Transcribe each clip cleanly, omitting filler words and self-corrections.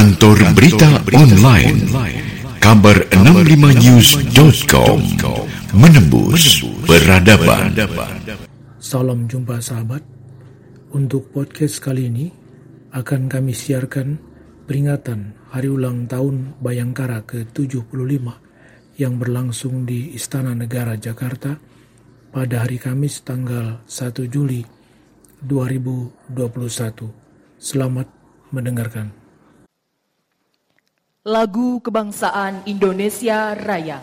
Kantor Berita Online Kabar 65news.com menembus peradaban. Salam jumpa sahabat. Untuk podcast kali ini akan kami siarkan peringatan Hari Ulang Tahun Bhayangkara ke-75 yang berlangsung di Istana Negara Jakarta pada hari Kamis tanggal 1 Juli 2021. Selamat mendengarkan. Lagu Kebangsaan Indonesia Raya.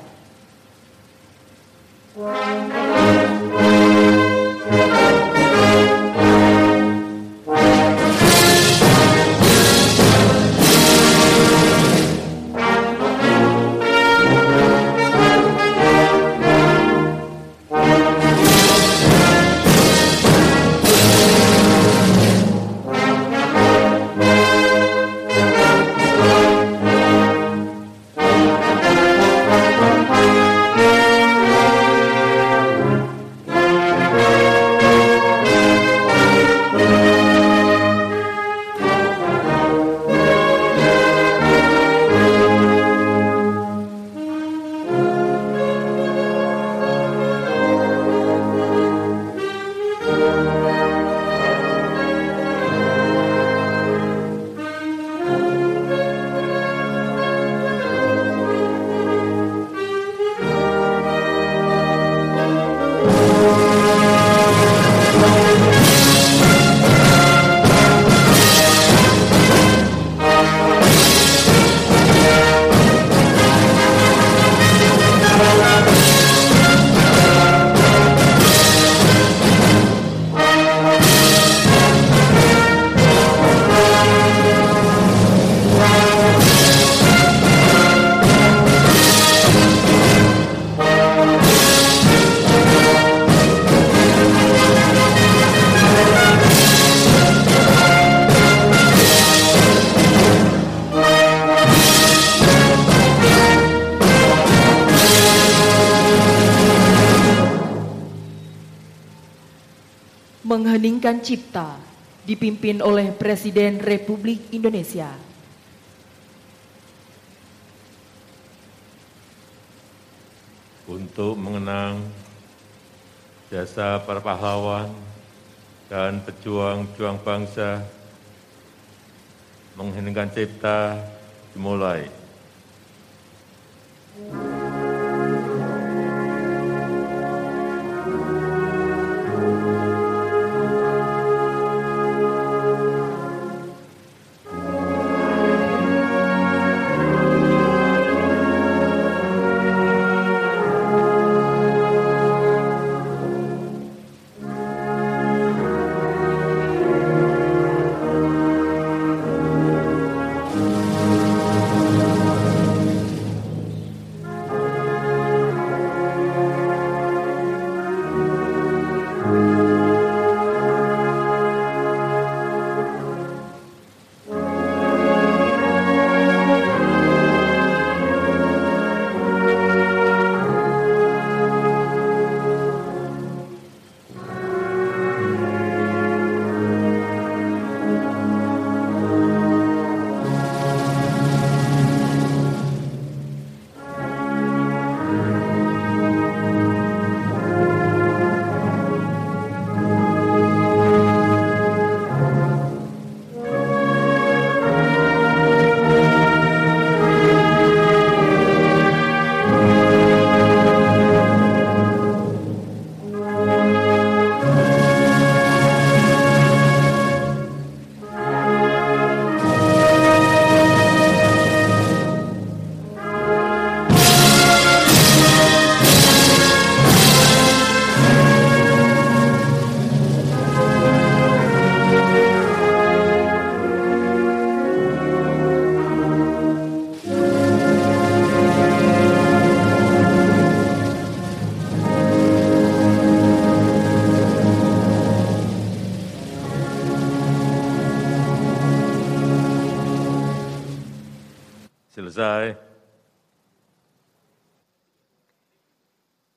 Mengheningkan cipta dipimpin oleh Presiden Republik Indonesia. Untuk mengenang jasa para pahlawan dan pejuang-pejuang bangsa, mengheningkan cipta dimulai.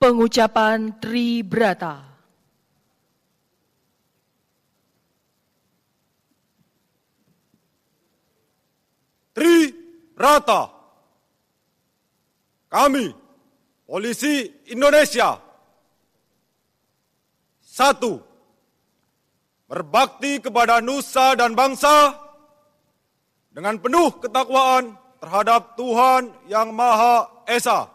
Pengucapan Tri Brata. Tri Brata. Kami, Polisi Indonesia, satu, berbakti kepada nusa dan bangsa dengan penuh ketakwaan terhadap Tuhan Yang Maha Esa.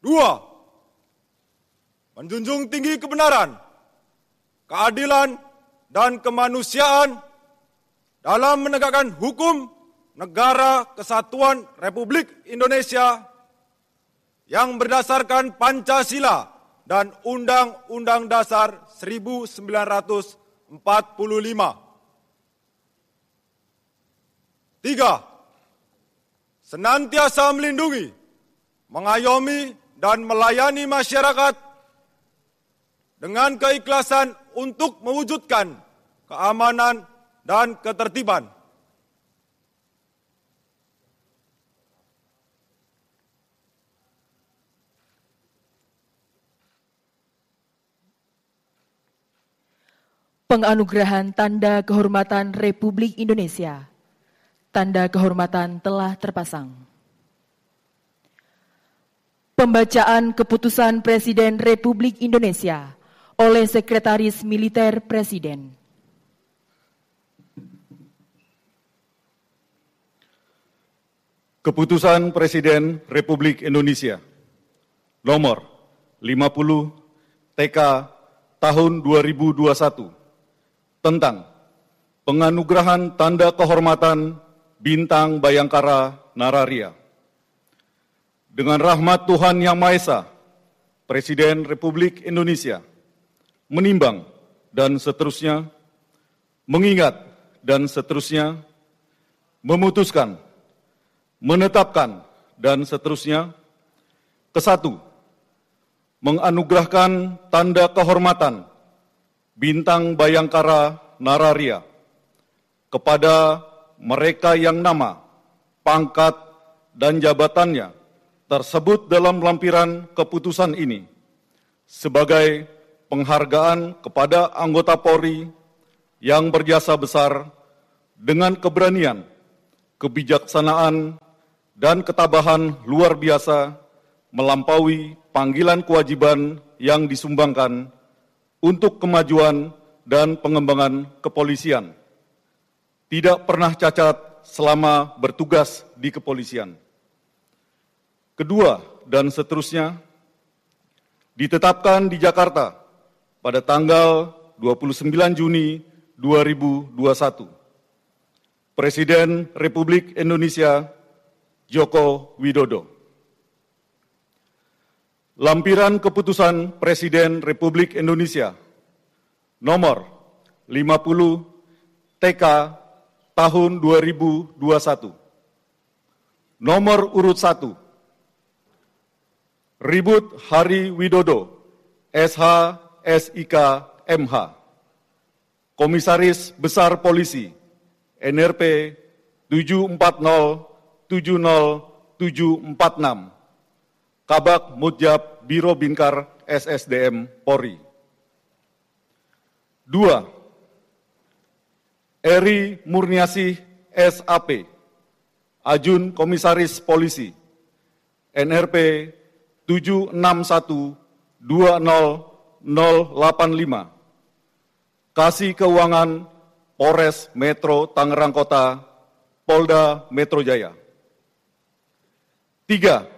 Dua, menjunjung tinggi kebenaran, keadilan, dan kemanusiaan dalam menegakkan hukum Negara Kesatuan Republik Indonesia yang berdasarkan Pancasila dan Undang-Undang Dasar 1945. Tiga, senantiasa melindungi, mengayomi, dan melayani masyarakat dengan keikhlasan untuk mewujudkan keamanan dan ketertiban. Penganugerahan Tanda Kehormatan Republik Indonesia. Tanda kehormatan telah terpasang. Pembacaan Keputusan Presiden Republik Indonesia oleh Sekretaris Militer Presiden. Keputusan Presiden Republik Indonesia nomor 50 TK tahun 2021 tentang penganugerahan Tanda Kehormatan Bintang Bhayangkara Nararya. Dengan rahmat Tuhan Yang Maha Esa, Presiden Republik Indonesia menimbang dan seterusnya, mengingat dan seterusnya, memutuskan, menetapkan dan seterusnya, kesatu, menganugerahkan Tanda Kehormatan Bintang Bhayangkara Nararya kepada mereka yang nama, pangkat, dan jabatannya tersebut dalam lampiran keputusan ini sebagai penghargaan kepada anggota Polri yang berjasa besar dengan keberanian, kebijaksanaan, dan ketabahan luar biasa melampaui panggilan kewajiban yang disumbangkan untuk kemajuan dan pengembangan kepolisian. Tidak pernah cacat selama bertugas di kepolisian. Kedua dan seterusnya, ditetapkan di Jakarta pada tanggal 29 Juni 2021. Presiden Republik Indonesia Joko Widodo. Lampiran Keputusan Presiden Republik Indonesia nomor 50 TK tahun 2021. Nomor urut 1. Ribut Hari Widodo, SH, SIK, MH. Komisaris Besar Polisi, NRP 740-70746. Kabak Mudjab Biro Binkar SSDM Polri. 2. Eri Murniasih SAP, Ajun Komisaris Polisi, NRP 761-20085. Kasih Keuangan Polres Metro Tangerang Kota, Polda Metro Jaya. 3.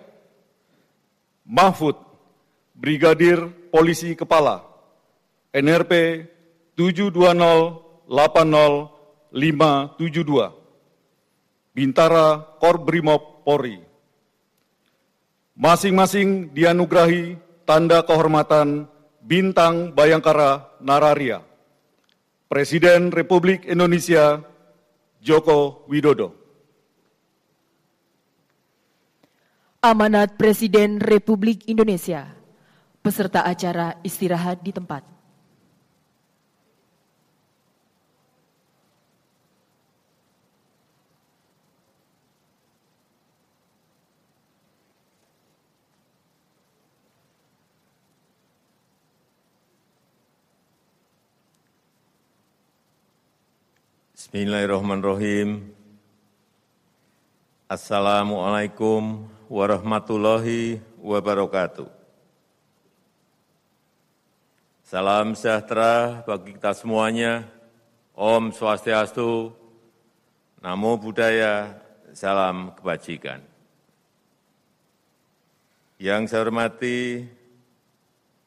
Mahfud, Brigadir Polisi Kepala, NRP 720-80572, Bintara Korbrimob Polri. Masing-masing dianugerahi Tanda Kehormatan Bintang Bhayangkara Nararya. Presiden Republik Indonesia Joko Widodo. Amanat Presiden Republik Indonesia. Peserta acara istirahat di tempat. Bismillahirrahmanirrahim. Assalamu'alaikum warahmatullahi wabarakatuh. Salam sejahtera bagi kita semuanya. Om Swastiastu, Namo Buddhaya, Salam Kebajikan. Yang saya hormati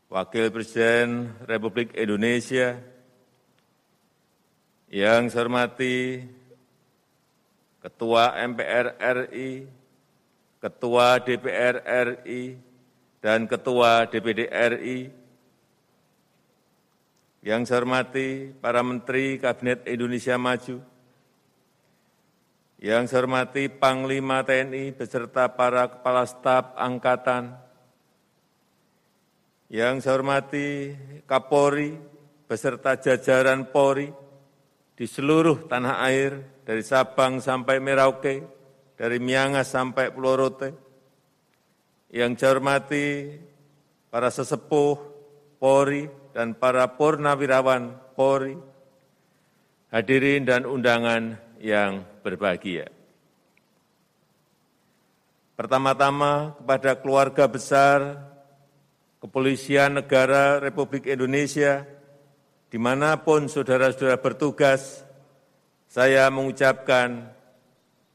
Wakil Presiden Republik Indonesia, yang saya hormati Ketua MPR RI, Ketua DPR RI, dan Ketua DPD RI. Yang saya hormati para Menteri Kabinet Indonesia Maju. Yang saya hormati Panglima TNI beserta para Kepala Staf Angkatan. Yang saya hormati Kapolri beserta jajaran Polri di seluruh tanah air, dari Sabang sampai Merauke, dari Miangas sampai Pulau Rote. Yang saya hormati para sesepuh Polri dan para purnawirawan Polri, hadirin dan undangan yang berbahagia. Pertama-tama kepada keluarga besar Kepolisian Negara Republik Indonesia, dimanapun saudara-saudara bertugas, saya mengucapkan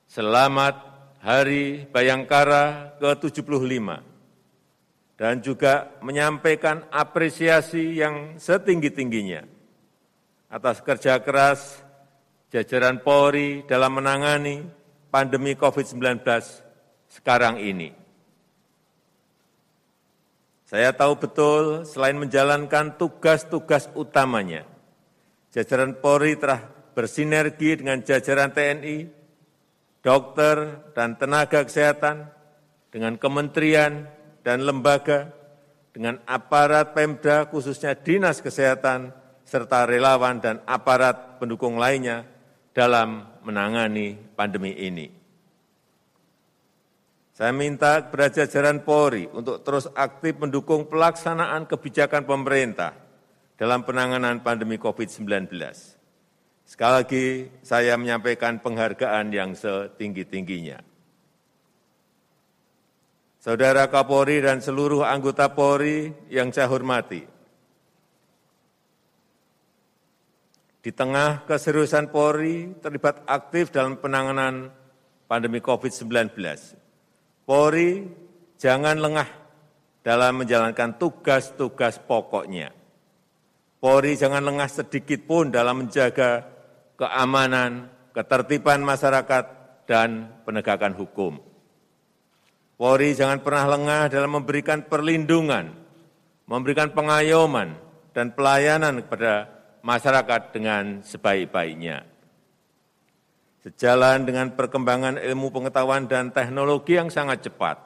selamat Hari Bhayangkara ke-75 dan juga menyampaikan apresiasi yang setinggi-tingginya atas kerja keras jajaran Polri dalam menangani pandemi COVID-19 sekarang ini. Saya tahu betul selain menjalankan tugas-tugas utamanya, jajaran Polri telah bersinergi dengan jajaran TNI, dokter, dan tenaga kesehatan, dengan kementerian dan lembaga, dengan aparat Pemda khususnya Dinas Kesehatan, serta relawan dan aparat pendukung lainnya dalam menangani pandemi ini. Saya minta kepada jajaran Polri untuk terus aktif mendukung pelaksanaan kebijakan pemerintah dalam penanganan pandemi COVID-19. Sekali lagi saya menyampaikan penghargaan yang setinggi-tingginya. Saudara Kapolri dan seluruh anggota Polri yang saya hormati, di tengah keseriusan Polri terlibat aktif dalam penanganan pandemi COVID-19, Polri jangan lengah dalam menjalankan tugas-tugas pokoknya. Polri jangan lengah sedikit pun dalam menjaga keamanan, ketertiban masyarakat, dan penegakan hukum. Polri jangan pernah lengah dalam memberikan perlindungan, memberikan pengayoman, dan pelayanan kepada masyarakat dengan sebaik-baiknya. Sejalan dengan perkembangan ilmu pengetahuan dan teknologi yang sangat cepat,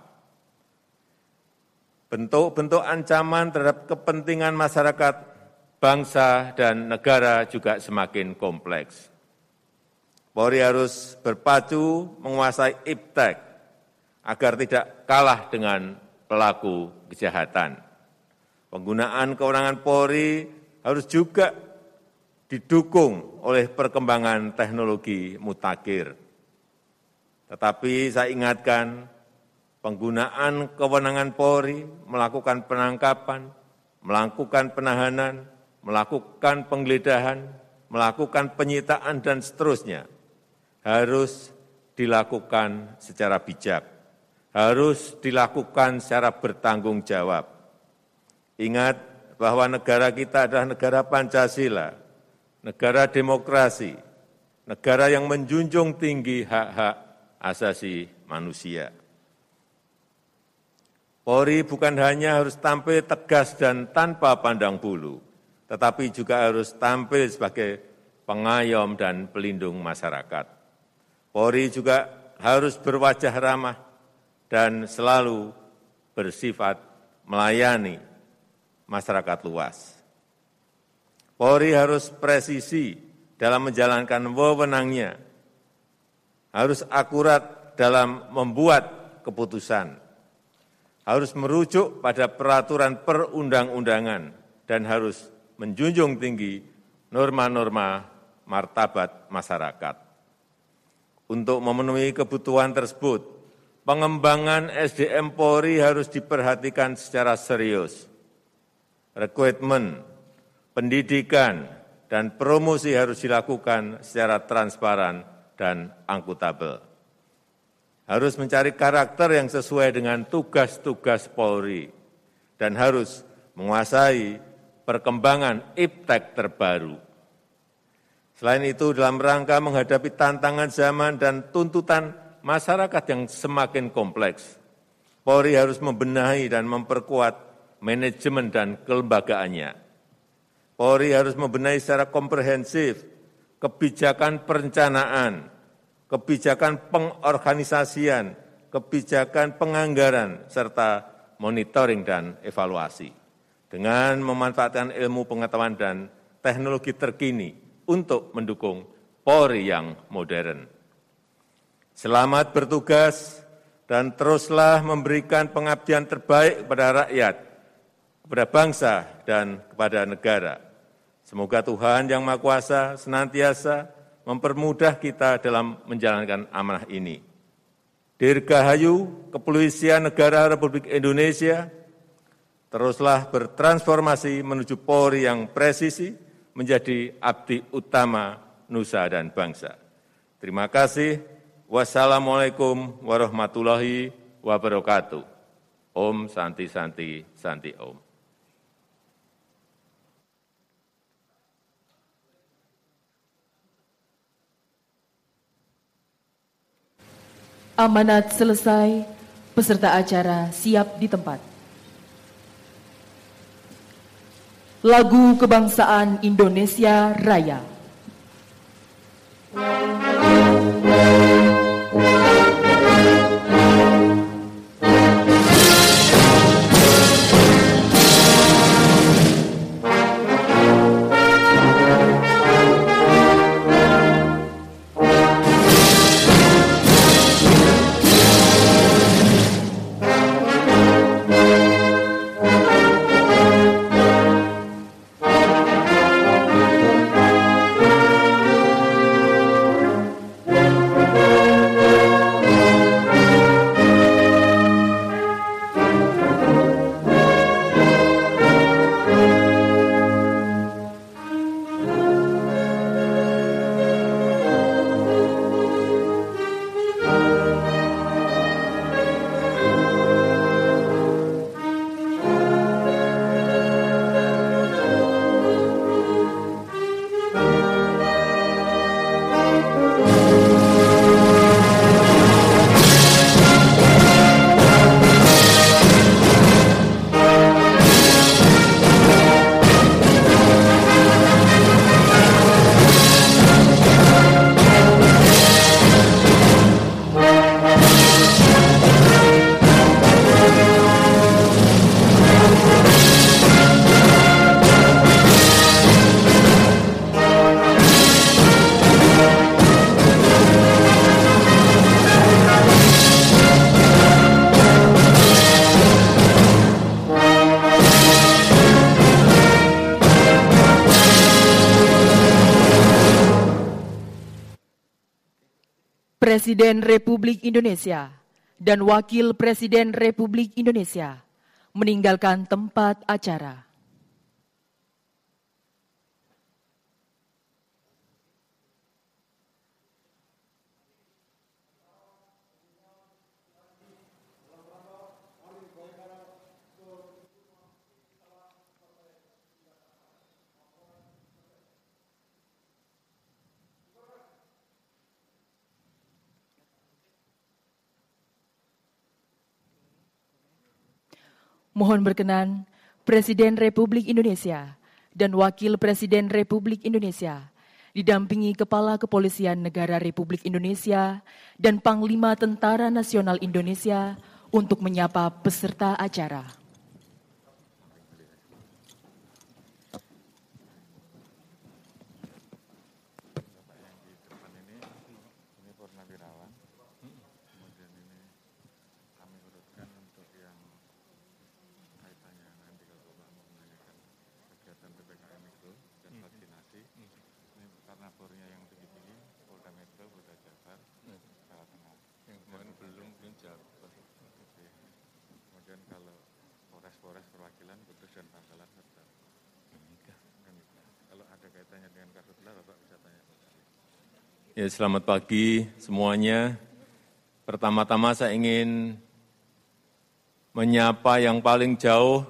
bentuk-bentuk ancaman terhadap kepentingan masyarakat, bangsa, dan negara juga semakin kompleks. Polri harus berpacu menguasai iptek agar tidak kalah dengan pelaku kejahatan. Penggunaan kewenangan Polri harus juga didukung oleh perkembangan teknologi mutakhir. Tetapi saya ingatkan, penggunaan kewenangan Polri melakukan penangkapan, melakukan penahanan, melakukan penggeledahan, melakukan penyitaan, dan seterusnya, harus dilakukan secara bijak, harus dilakukan secara bertanggung jawab. Ingat bahwa negara kita adalah negara Pancasila, negara demokrasi, negara yang menjunjung tinggi hak-hak asasi manusia. Polri bukan hanya harus tampil tegas dan tanpa pandang bulu, tetapi juga harus tampil sebagai pengayom dan pelindung masyarakat. Polri juga harus berwajah ramah dan selalu bersifat melayani masyarakat luas. Polri harus presisi dalam menjalankan wewenangnya, harus akurat dalam membuat keputusan, harus merujuk pada peraturan perundang-undangan, dan harus menjunjung tinggi norma-norma martabat masyarakat. Untuk memenuhi kebutuhan tersebut, pengembangan SDM Polri harus diperhatikan secara serius. Rekrutmen, pendidikan, dan promosi harus dilakukan secara transparan dan akuntabel. Harus mencari karakter yang sesuai dengan tugas-tugas Polri dan harus menguasai perkembangan iptek terbaru. Selain itu, dalam rangka menghadapi tantangan zaman dan tuntutan masyarakat yang semakin kompleks, Polri harus membenahi dan memperkuat manajemen dan kelembagaannya. Polri harus membenahi secara komprehensif kebijakan perencanaan, kebijakan pengorganisasian, kebijakan penganggaran, serta monitoring dan evaluasi dengan memanfaatkan ilmu pengetahuan dan teknologi terkini untuk mendukung Polri yang modern. Selamat bertugas dan teruslah memberikan pengabdian terbaik kepada rakyat, kepada bangsa, dan kepada negara. Semoga Tuhan Yang Maha Kuasa senantiasa mempermudah kita dalam menjalankan amanah ini. Dirgahayu Kepolisian Negara Republik Indonesia, teruslah bertransformasi menuju Polri yang presisi menjadi abdi utama nusa dan bangsa. Terima kasih. Wassalamualaikum warahmatullahi wabarakatuh. Om Santi Santi Santi Om. Amanat selesai, peserta acara siap di tempat. Lagu Kebangsaan Indonesia Raya. Presiden Republik Indonesia dan Wakil Presiden Republik Indonesia meninggalkan tempat acara. Mohon berkenan, Presiden Republik Indonesia dan Wakil Presiden Republik Indonesia didampingi Kepala Kepolisian Negara Republik Indonesia dan Panglima Tentara Nasional Indonesia untuk menyapa peserta acara. Karena bornya yang tinggi-tinggi, Polda Metro, Polda Jawa Barat, Polres Perwakilan, Kudus, dan Bangkalan serta Timika. Kalau ada kaitannya dengan Karhutla, Bapak bisa tanya. Ya, selamat pagi semuanya. Pertama-tama saya ingin menyapa yang paling jauh,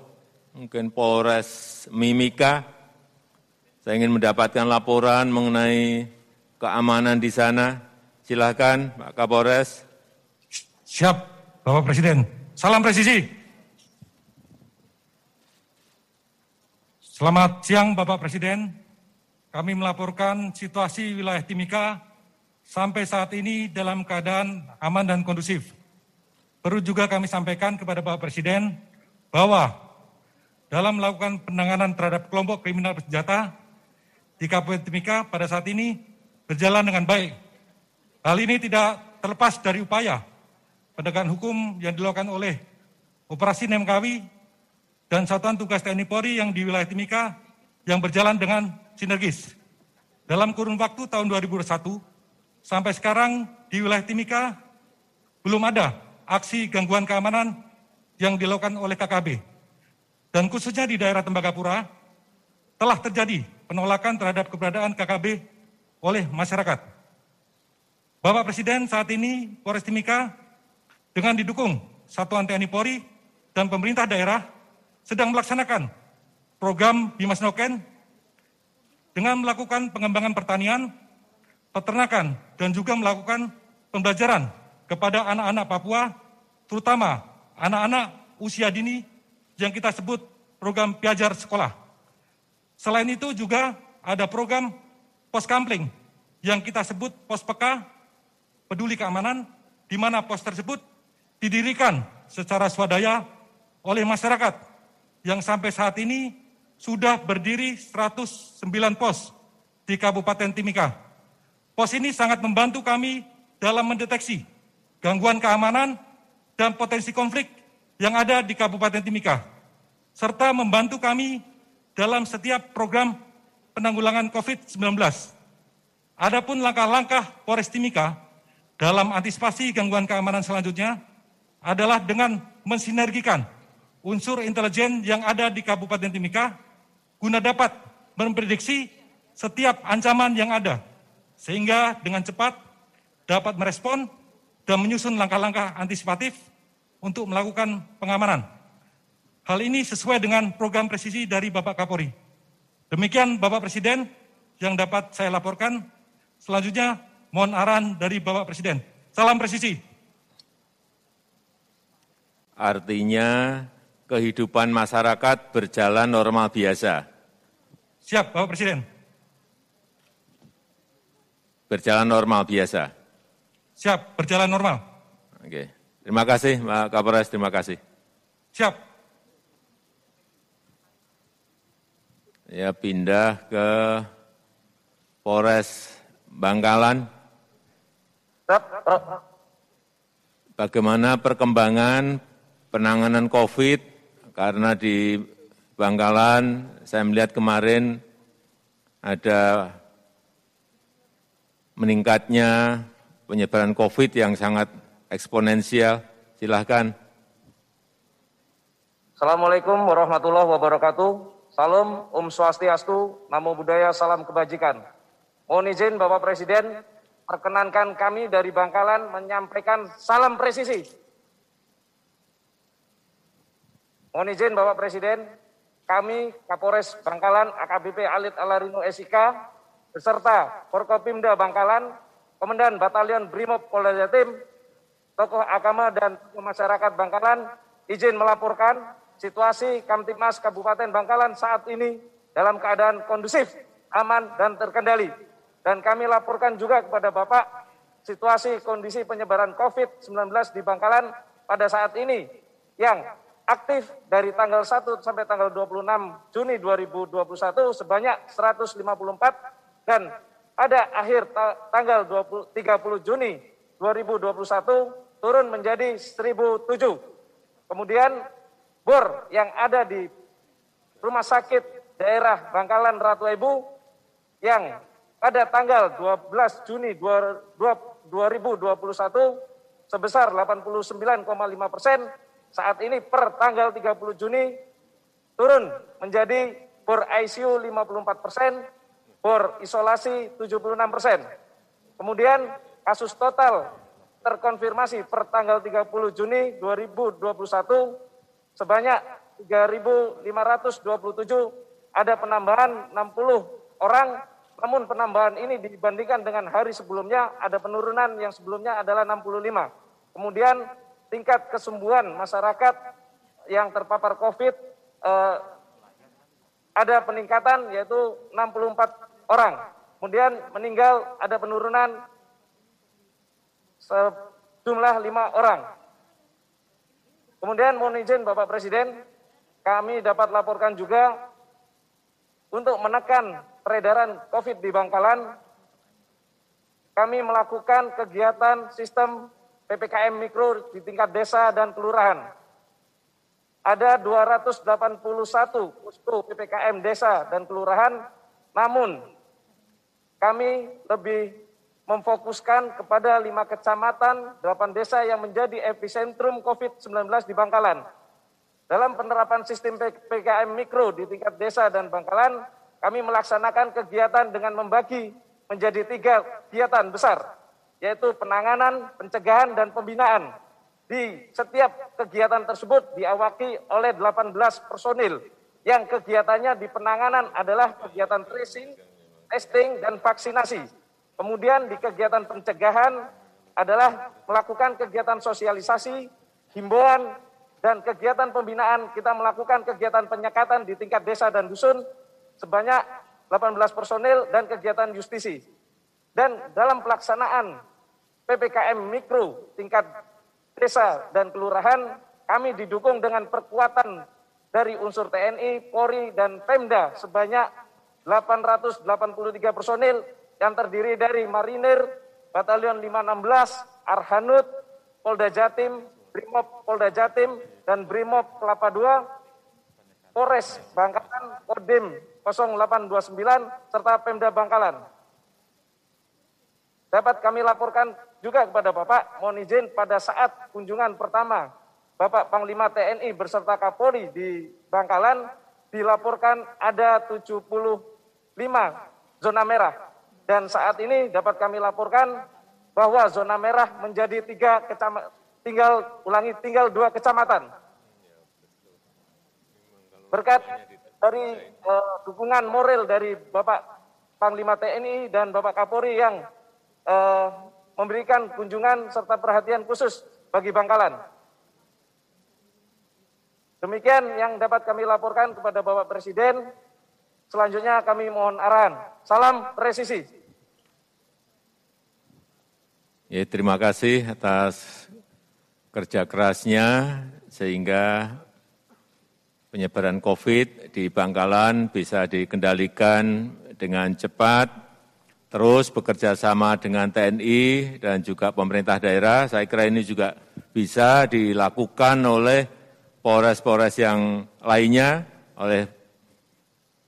mungkin Polres Mimika. Saya ingin mendapatkan laporan mengenai keamanan di sana. Silakan, Pak Kapolres. Siap, Bapak Presiden. Salam presisi. Selamat siang, Bapak Presiden. Kami melaporkan situasi wilayah Timika sampai saat ini dalam keadaan aman dan kondusif. Perlu juga kami sampaikan kepada Bapak Presiden bahwa dalam melakukan penanganan terhadap kelompok kriminal bersenjata di Kabupaten Timika pada saat ini berjalan dengan baik. Hal ini tidak terlepas dari upaya penegakan hukum yang dilakukan oleh Operasi Nemkawi dan Satuan Tugas TNI Polri yang di wilayah Timika yang berjalan dengan sinergis. Dalam kurun waktu tahun 2021 sampai sekarang di wilayah Timika belum ada aksi gangguan keamanan yang dilakukan oleh KKB. Dan khususnya di daerah Tembagapura, telah terjadi penolakan terhadap keberadaan KKB oleh masyarakat. Bapak Presiden, saat ini Polres Timika dengan didukung Satuan TNI Polri dan pemerintah daerah sedang melaksanakan program Bimas Noken dengan melakukan pengembangan pertanian, peternakan, dan juga melakukan pembelajaran kepada anak-anak Papua, terutama anak-anak usia dini yang kita sebut program Piajar Sekolah. Selain itu juga ada program pos kampling yang kita sebut pos peka peduli keamanan, di mana pos tersebut didirikan secara swadaya oleh masyarakat yang sampai saat ini sudah berdiri 109 pos di Kabupaten Timika. Pos ini sangat membantu kami dalam mendeteksi gangguan keamanan dan potensi konflik yang ada di Kabupaten Timika, serta membantu kami dalam setiap program penanggulangan COVID-19. Adapun langkah-langkah Polres Timika dalam antisipasi gangguan keamanan selanjutnya adalah dengan mensinergikan unsur intelijen yang ada di Kabupaten Timika guna dapat memprediksi setiap ancaman yang ada, sehingga dengan cepat dapat merespon dan menyusun langkah-langkah antisipatif untuk melakukan pengamanan. Hal ini sesuai dengan program presisi dari Bapak Kapolri. Demikian Bapak Presiden yang dapat saya laporkan. Selanjutnya mohon arahan dari Bapak Presiden. Salam presisi. Artinya kehidupan masyarakat berjalan normal biasa. Siap, Bapak Presiden. Berjalan normal biasa. Siap, berjalan normal. Oke, terima kasih Pak Kapolres, terima kasih. Siap. Ya, pindah ke Polres Bangkalan. Siap. Bagaimana perkembangan penanganan COVID? Karena di Bangkalan saya melihat kemarin ada meningkatnya penyebaran COVID yang sangat eksponensial. Silahkan. Assalamualaikum warahmatullahi wabarakatuh. Salam Om Swastiastu, Namo Buddhaya, Salam Kebajikan. Mohon izin Bapak Presiden, perkenankan kami dari Bangkalan menyampaikan salam presisi. Mohon izin Bapak Presiden, kami Kapolres Bangkalan AKBP Alit Alarino SIK beserta Forkopimda Bangkalan, Komandan Batalion Brimob Polda Jatim, tokoh agama dan tokoh masyarakat Bangkalan, izin melaporkan situasi Kamtibmas Kabupaten Bangkalan saat ini dalam keadaan kondusif, aman, dan terkendali. Dan kami laporkan juga kepada Bapak situasi kondisi penyebaran COVID-19 di Bangkalan pada saat ini yang aktif dari tanggal 1 sampai tanggal 26 Juni 2021 sebanyak 154 dan pada akhir tanggal 30 Juni 2021 turun menjadi 1.007. Kemudian bor yang ada di rumah sakit daerah Bangkalan Ratu Ibu yang pada tanggal 12 Juni 2021 sebesar 89,5% saat ini per tanggal 30 Juni turun menjadi bor ICU 54%, bor isolasi 76%. Kemudian kasus total terkonfirmasi per tanggal 30 Juni 2021 sebanyak 3.527. Ada penambahan 60 orang, namun penambahan ini dibandingkan dengan hari sebelumnya ada penurunan yang sebelumnya adalah 65. Kemudian tingkat kesembuhan masyarakat yang terpapar COVID ada peningkatan yaitu 64 orang. Kemudian meninggal ada penurunan sejumlah 5 orang. Kemudian mohon izin Bapak Presiden, kami dapat laporkan juga untuk menekan peredaran COVID di Bangkalan, kami melakukan kegiatan sistem PPKM mikro di tingkat desa dan kelurahan. Ada 281 posko PPKM desa dan kelurahan, namun kami lebih memfokuskan kepada 5 kecamatan, 8 desa yang menjadi epicentrum COVID-19 di Bangkalan. Dalam penerapan sistem PPKM mikro di tingkat desa dan Bangkalan, kami melaksanakan kegiatan dengan membagi menjadi 3 kegiatan besar, yaitu penanganan, pencegahan, dan pembinaan. Di setiap kegiatan tersebut diawaki oleh 18 personil, yang kegiatannya di penanganan adalah kegiatan tracing, testing, dan vaksinasi. Kemudian di kegiatan pencegahan adalah melakukan kegiatan sosialisasi, himbauan, dan kegiatan pembinaan kita melakukan kegiatan penyekatan di tingkat desa dan dusun, sebanyak 18 personil dan kegiatan justisi. Dan dalam pelaksanaan PPKM mikro tingkat desa dan kelurahan, kami didukung dengan perkuatan dari unsur TNI, Polri, dan Pemda sebanyak 883 personil yang terdiri dari Marinir, Batalion 516, Arhanud, Polda Jatim, Brimob Polda Jatim, dan Brimob Kelapa II, Polres Bangkalan, Kodim 0829, serta Pemda Bangkalan. Dapat kami laporkan juga kepada Bapak, mohon izin pada saat kunjungan pertama Bapak Panglima TNI berserta Kapolri di Bangkalan, dilaporkan ada 75 zona merah. Dan saat ini dapat kami laporkan bahwa zona merah menjadi 3 kecamatan, tinggal 2 kecamatan. Berkat dari dukungan moral dari Bapak Panglima TNI dan Bapak Kapolri yang memberikan kunjungan serta perhatian khusus bagi Bangkalan. Demikian yang dapat kami laporkan kepada Bapak Presiden. Selanjutnya kami mohon arahan. Salam presisi. Ya, terima kasih atas kerja kerasnya sehingga penyebaran COVID di Bangkalan bisa dikendalikan dengan cepat, terus bekerja sama dengan TNI dan juga pemerintah daerah. Saya kira ini juga bisa dilakukan oleh polres-polres yang lainnya, oleh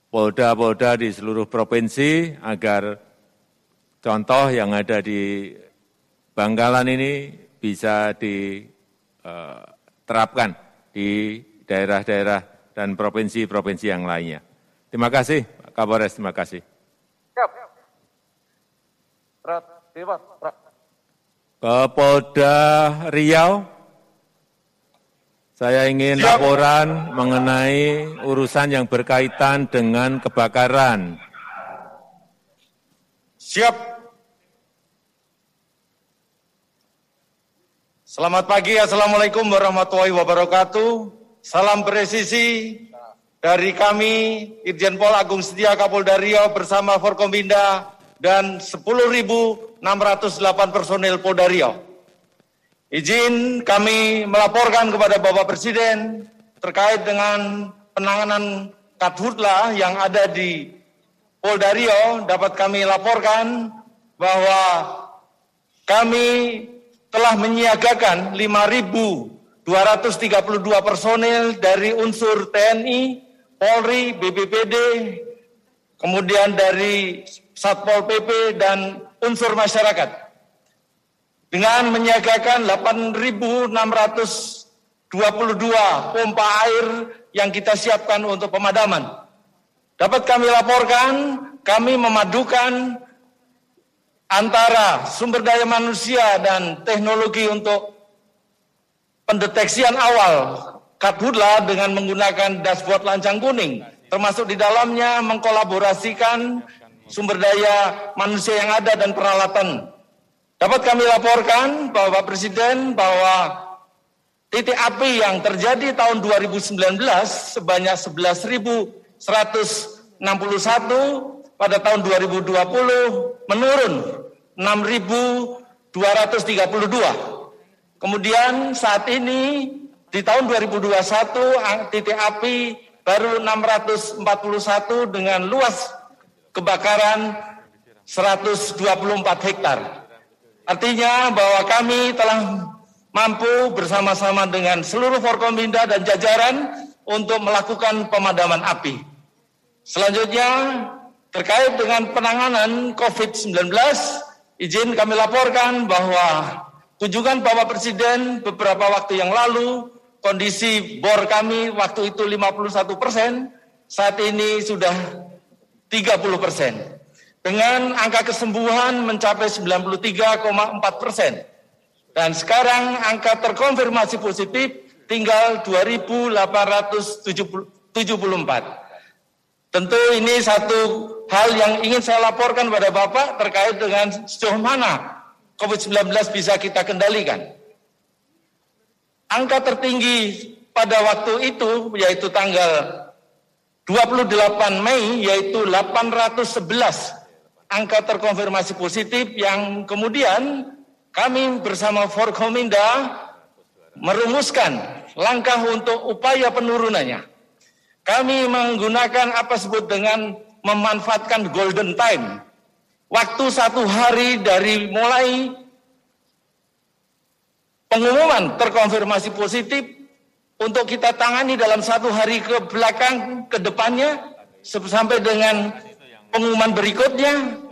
polda-polda di seluruh provinsi, agar contoh yang ada di Bangkalan ini bisa diterapkan di daerah-daerah dan provinsi-provinsi yang lainnya. Terima kasih, Pak Kapolres, terima kasih. Siap. Ke Polda Riau, saya ingin laporan mengenai urusan yang berkaitan dengan kebakaran. Siap. Selamat pagi, Assalamualaikum warahmatullahi wabarakatuh. Salam presisi dari kami, Irjen Pol Agung Setia Kapolda Riau bersama Forkombinda dan 10.608 personil Polda Riau. Izin kami melaporkan kepada Bapak Presiden terkait dengan penanganan Kadhutla yang ada di Polda Riau. Dapat kami laporkan bahwa kami telah menyiagakan 5.232 personil dari unsur TNI, Polri, BPBD, kemudian dari Satpol PP dan unsur masyarakat. Dengan menyiagakan 8.600 22 pompa air yang kita siapkan untuk pemadaman. Dapat kami laporkan, kami memadukan antara sumber daya manusia dan teknologi untuk pendeteksian awal Kathudla dengan menggunakan dashboard lancang kuning, termasuk di dalamnya mengkolaborasikan sumber daya manusia yang ada dan peralatan. Dapat kami laporkan, Bapak Presiden, bahwa titik api yang terjadi tahun 2019 sebanyak 11.161 pada tahun 2020 menurun 6.232. Kemudian saat ini di tahun 2021 titik api baru 641 dengan luas kebakaran 124 hektar. Artinya bahwa kami telah mampu bersama-sama dengan seluruh Forkombinda dan jajaran untuk melakukan pemadaman api. Selanjutnya, terkait dengan penanganan COVID-19, izin kami laporkan bahwa kunjungan Bapak Presiden beberapa waktu yang lalu, kondisi bor kami waktu itu 51%, saat ini sudah 30%. Dengan angka kesembuhan mencapai 93,4%. Dan sekarang angka terkonfirmasi positif tinggal 2.874. Tentu ini satu hal yang ingin saya laporkan pada Bapak terkait dengan sejauh mana COVID-19 bisa kita kendalikan. Angka tertinggi pada waktu itu yaitu tanggal 28 Mei yaitu 811 angka terkonfirmasi positif yang kemudian kami bersama Forkominda merumuskan langkah untuk upaya penurunannya. Kami menggunakan apa disebut dengan memanfaatkan golden time. Waktu satu hari dari mulai pengumuman terkonfirmasi positif untuk kita tangani dalam satu hari ke belakang ke depannya sampai dengan pengumuman berikutnya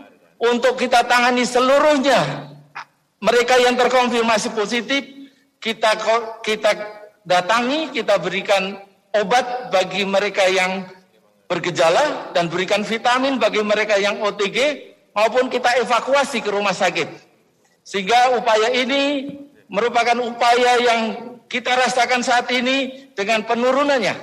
untuk kita tangani seluruhnya. Mereka yang terkonfirmasi positif, kita datangi, kita berikan obat bagi mereka yang bergejala dan berikan vitamin bagi mereka yang OTG maupun kita evakuasi ke rumah sakit. Sehingga upaya ini merupakan upaya yang kita rasakan saat ini dengan penurunannya.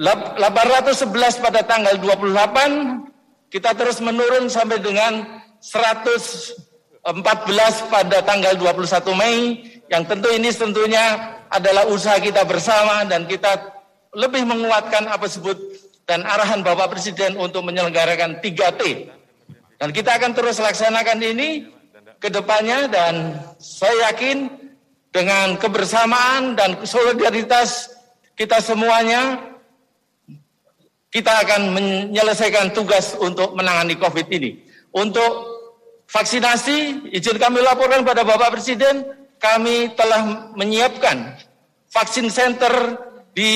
811 pada tanggal 28, kita terus menurun sampai dengan 114 pada tanggal 21 Mei, yang tentunya adalah usaha kita bersama dan kita lebih menguatkan apa disebut dan arahan Bapak Presiden untuk menyelenggarakan 3T. Dan kita akan terus laksanakan ini ke depannya dan saya yakin dengan kebersamaan dan solidaritas kita semuanya, kita akan menyelesaikan tugas untuk menangani COVID ini. Untuk vaksinasi, izin kami laporkan pada Bapak Presiden, kami telah menyiapkan vaksin center di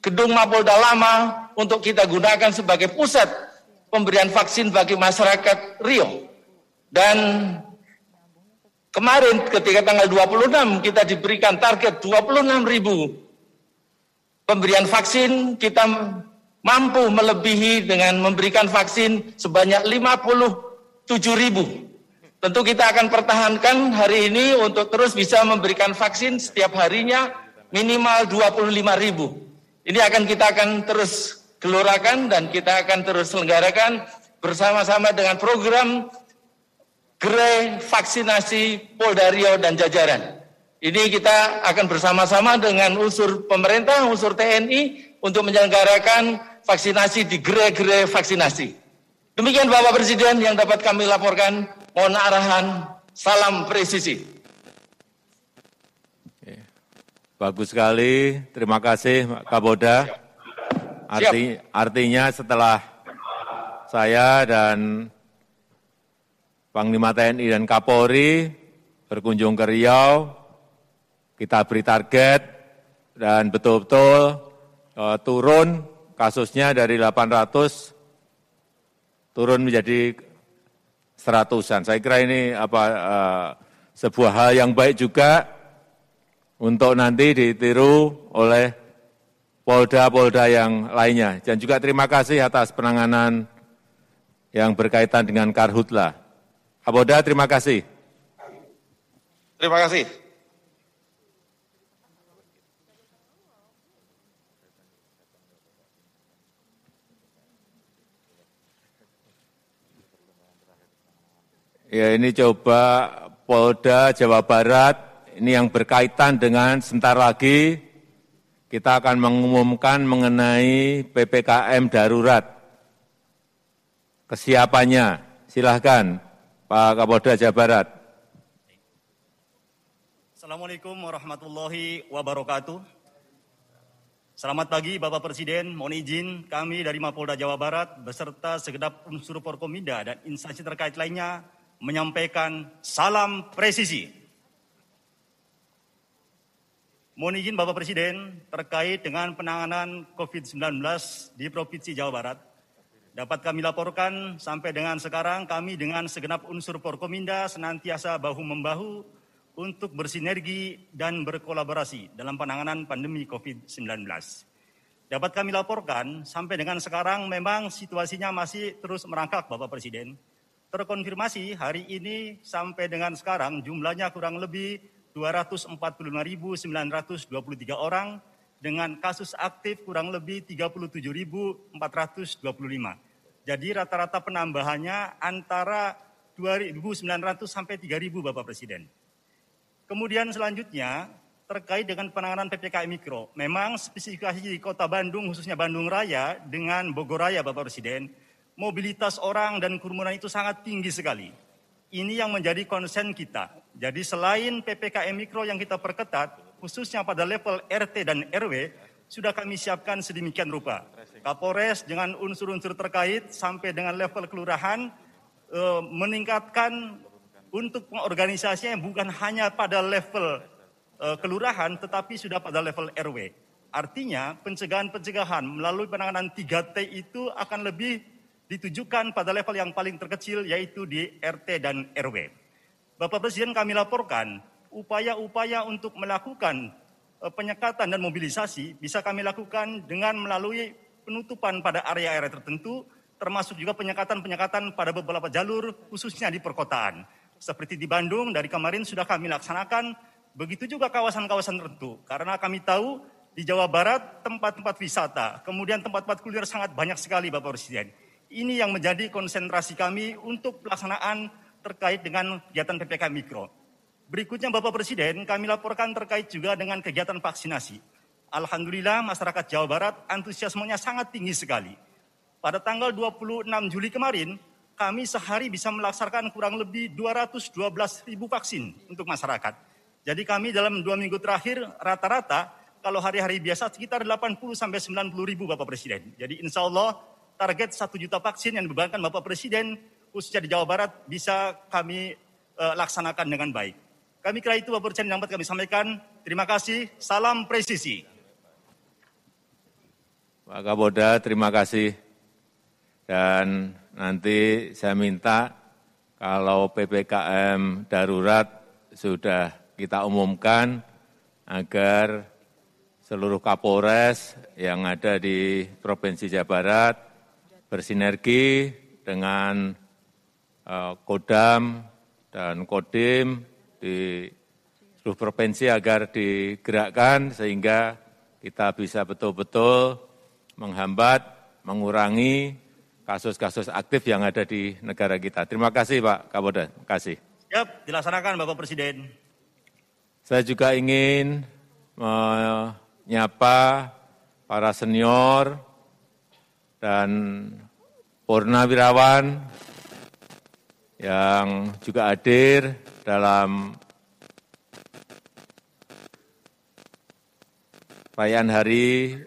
gedung Mapolda Lama untuk kita gunakan sebagai pusat pemberian vaksin bagi masyarakat Riau. Dan kemarin ketika tanggal 26 kita diberikan target 26.000 pemberian vaksin, kita mampu melebihi dengan memberikan vaksin sebanyak 57.000. Tentu kita akan pertahankan hari ini untuk terus bisa memberikan vaksin setiap harinya minimal 25.000. Ini kita akan terus gelorakan dan kita akan terus selenggarakan bersama-sama dengan program gerai vaksinasi Polda Riau dan jajaran. Ini kita akan bersama-sama dengan unsur pemerintah, unsur TNI untuk menyelenggarakan vaksinasi di gerai-gerai vaksinasi. Demikian Bapak Presiden yang dapat kami laporkan, mohon arahan, salam presisi. Bagus sekali, terima kasih Pak Kapolda. Artinya setelah saya dan Panglima TNI dan Kapolri berkunjung ke Riau, kita beri target dan betul-betul turun kasusnya dari 800 turun menjadi 100-an. Saya kira ini sebuah hal yang baik juga untuk nanti ditiru oleh polda-polda yang lainnya. Dan juga terima kasih atas penanganan yang berkaitan dengan Karhutla. Kapolda, terima kasih. Terima kasih. Ya, ini coba Polda Jawa Barat, ini yang berkaitan dengan sebentar lagi kita akan mengumumkan mengenai PPKM darurat. Kesiapannya, silahkan Pak Kapolda Jawa Barat. Assalamualaikum warahmatullahi wabarakatuh. Selamat pagi Bapak Presiden, mohon izin kami dari Mapolda Jawa Barat beserta segenap unsur Forkominda dan instansi terkait lainnya menyampaikan salam presisi. Mohon izin Bapak Presiden, terkait dengan penanganan COVID-19 di Provinsi Jawa Barat, dapat kami laporkan sampai dengan sekarang kami dengan segenap unsur Forkominda senantiasa bahu-membahu untuk bersinergi dan berkolaborasi dalam penanganan pandemi COVID-19. Dapat kami laporkan sampai dengan sekarang memang situasinya masih terus merangkak Bapak Presiden. Terkonfirmasi hari ini sampai dengan sekarang jumlahnya kurang lebih 245.923 orang dengan kasus aktif kurang lebih 37.425. Jadi rata-rata penambahannya antara 2.900 sampai 3.000 Bapak Presiden. Kemudian selanjutnya terkait dengan penanganan PPKM Mikro. Memang spesifikasi di Kota Bandung khususnya Bandung Raya dengan Bogor Raya Bapak Presiden, mobilitas orang dan kerumunan itu sangat tinggi sekali. Ini yang menjadi konsen kita. Jadi selain PPKM Mikro yang kita perketat, khususnya pada level RT dan RW, sudah kami siapkan sedemikian rupa. Kapolres dengan unsur-unsur terkait sampai dengan level kelurahan meningkatkan untuk pengorganisasinya bukan hanya pada level kelurahan, tetapi sudah pada level RW. Artinya pencegahan-pencegahan melalui penanganan 3T itu akan lebih ditujukan pada level yang paling terkecil yaitu di RT dan RW. Bapak Presiden kami laporkan upaya-upaya untuk melakukan penyekatan dan mobilisasi bisa kami lakukan dengan melalui penutupan pada area-area tertentu termasuk juga penyekatan-penyekatan pada beberapa jalur khususnya di perkotaan. Seperti di Bandung dari kemarin sudah kami laksanakan, begitu juga kawasan-kawasan tertentu karena kami tahu di Jawa Barat tempat-tempat wisata, kemudian tempat-tempat kuliner sangat banyak sekali Bapak Presiden. Ini yang menjadi konsentrasi kami untuk pelaksanaan terkait dengan kegiatan PPKM Mikro. Berikutnya Bapak Presiden, kami laporkan terkait juga dengan kegiatan vaksinasi. Alhamdulillah masyarakat Jawa Barat antusiasmenya sangat tinggi sekali. Pada tanggal 26 Juli kemarin, kami sehari bisa melaksanakan kurang lebih 212.000 vaksin untuk masyarakat. Jadi kami dalam 2 minggu terakhir rata-rata kalau hari-hari biasa sekitar 80-90.000 Bapak Presiden. Jadi insya Allah target 1 juta vaksin yang dibebankan Bapak Presiden, khususnya di Jawa Barat, bisa kami laksanakan dengan baik. Kami kira itu Bapak Presiden yang dapat kami sampaikan. Terima kasih. Salam presisi. Pak Kapolda, terima kasih. Dan nanti saya minta kalau PPKM darurat sudah kita umumkan agar seluruh Kapolres yang ada di Provinsi Jawa Barat bersinergi dengan Kodam dan Kodim di seluruh provinsi agar digerakkan sehingga kita bisa betul-betul menghambat, mengurangi kasus-kasus aktif yang ada di negara kita. Terima kasih Pak Kapolda, terima kasih. Siap, dilaksanakan Bapak Presiden. Saya juga ingin menyapa para senior dan purnawirawan yang juga hadir dalam perayaan Hari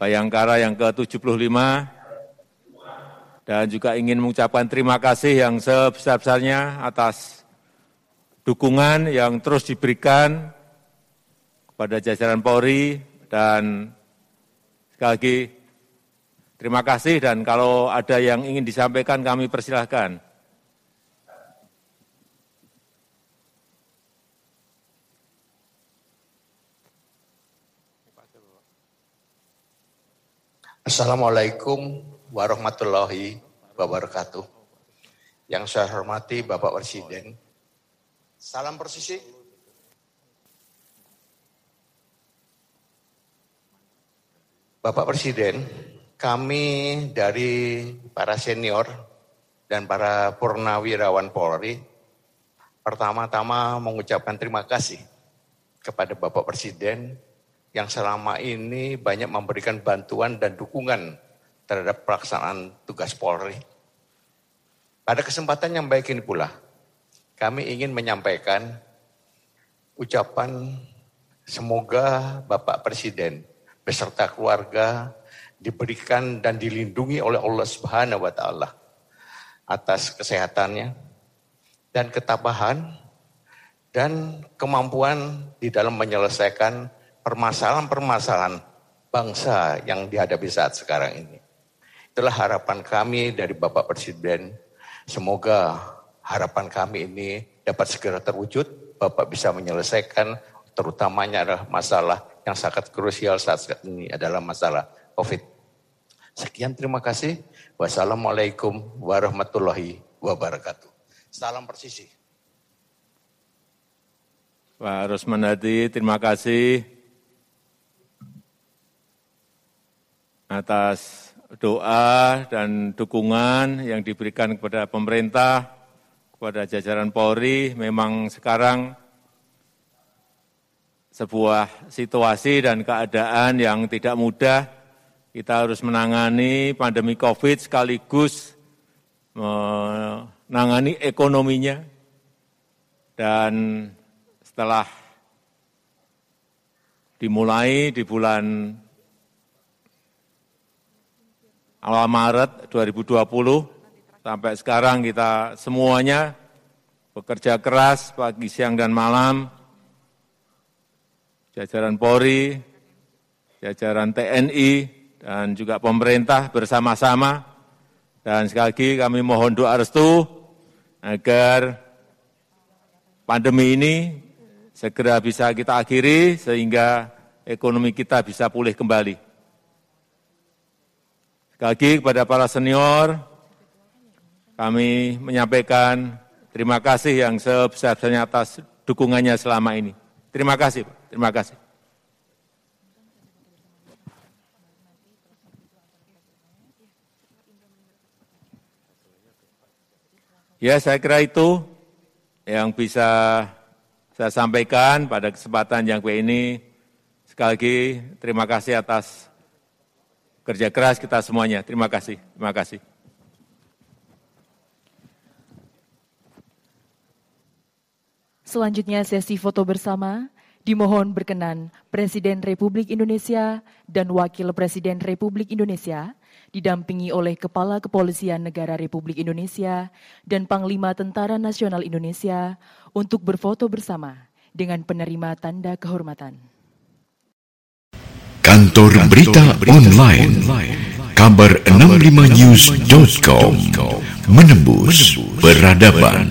Bhayangkara yang ke-75 dan juga ingin mengucapkan terima kasih yang sebesar-besarnya atas dukungan yang terus diberikan kepada jajaran Polri dan sekali lagi terima kasih dan kalau ada yang ingin disampaikan kami persilahkan. Assalamualaikum warahmatullahi wabarakatuh. Yang saya hormati Bapak Presiden. Salam persisi. Bapak Presiden, kami dari para senior dan para purnawirawan Polri pertama-tama mengucapkan terima kasih kepada Bapak Presiden yang selama ini banyak memberikan bantuan dan dukungan terhadap pelaksanaan tugas Polri. Pada kesempatan yang baik ini pula, kami ingin menyampaikan ucapan semoga Bapak Presiden beserta keluarga diberikan dan dilindungi oleh Allah Subhanahu wa Ta'ala atas kesehatannya dan ketabahan dan kemampuan di dalam menyelesaikan permasalahan-permasalahan bangsa yang dihadapi saat sekarang ini. Itulah harapan kami dari Bapak Presiden. Semoga harapan kami ini dapat segera terwujud. Bapak bisa menyelesaikan, terutamanya adalah masalah yang sangat krusial saat ini adalah masalah COVID. Sekian, terima kasih. Wassalamualaikum warahmatullahi wabarakatuh. Salam persisi. Pak Rusman Hadi, terima kasih atas doa dan dukungan yang diberikan kepada pemerintah, kepada jajaran Polri. Memang sekarang sebuah situasi dan keadaan yang tidak mudah. Kita harus menangani pandemi COVID sekaligus menangani ekonominya. Dan setelah dimulai di bulan awal Maret 2020, sampai sekarang kita semuanya bekerja keras pagi, siang, dan malam. Jajaran Polri, jajaran TNI, dan juga pemerintah bersama-sama. Dan sekali lagi kami mohon doa restu agar pandemi ini segera bisa kita akhiri sehingga ekonomi kita bisa pulih kembali. Sekali lagi kepada para senior, kami menyampaikan terima kasih yang sebesar-besarnya atas dukungannya selama ini. Terima kasih, Pak. Terima kasih. Ya, saya kira itu yang bisa saya sampaikan pada kesempatan yang ini. Sekali lagi, terima kasih atas kerja keras kita semuanya. Terima kasih. Terima kasih. Selanjutnya sesi foto bersama. Dimohon berkenan Presiden Republik Indonesia dan Wakil Presiden Republik Indonesia didampingi oleh Kepala Kepolisian Negara Republik Indonesia dan Panglima Tentara Nasional Indonesia untuk berfoto bersama dengan penerima tanda kehormatan. Kantor Berita Online, Kabar 65news.com menembus peradaban.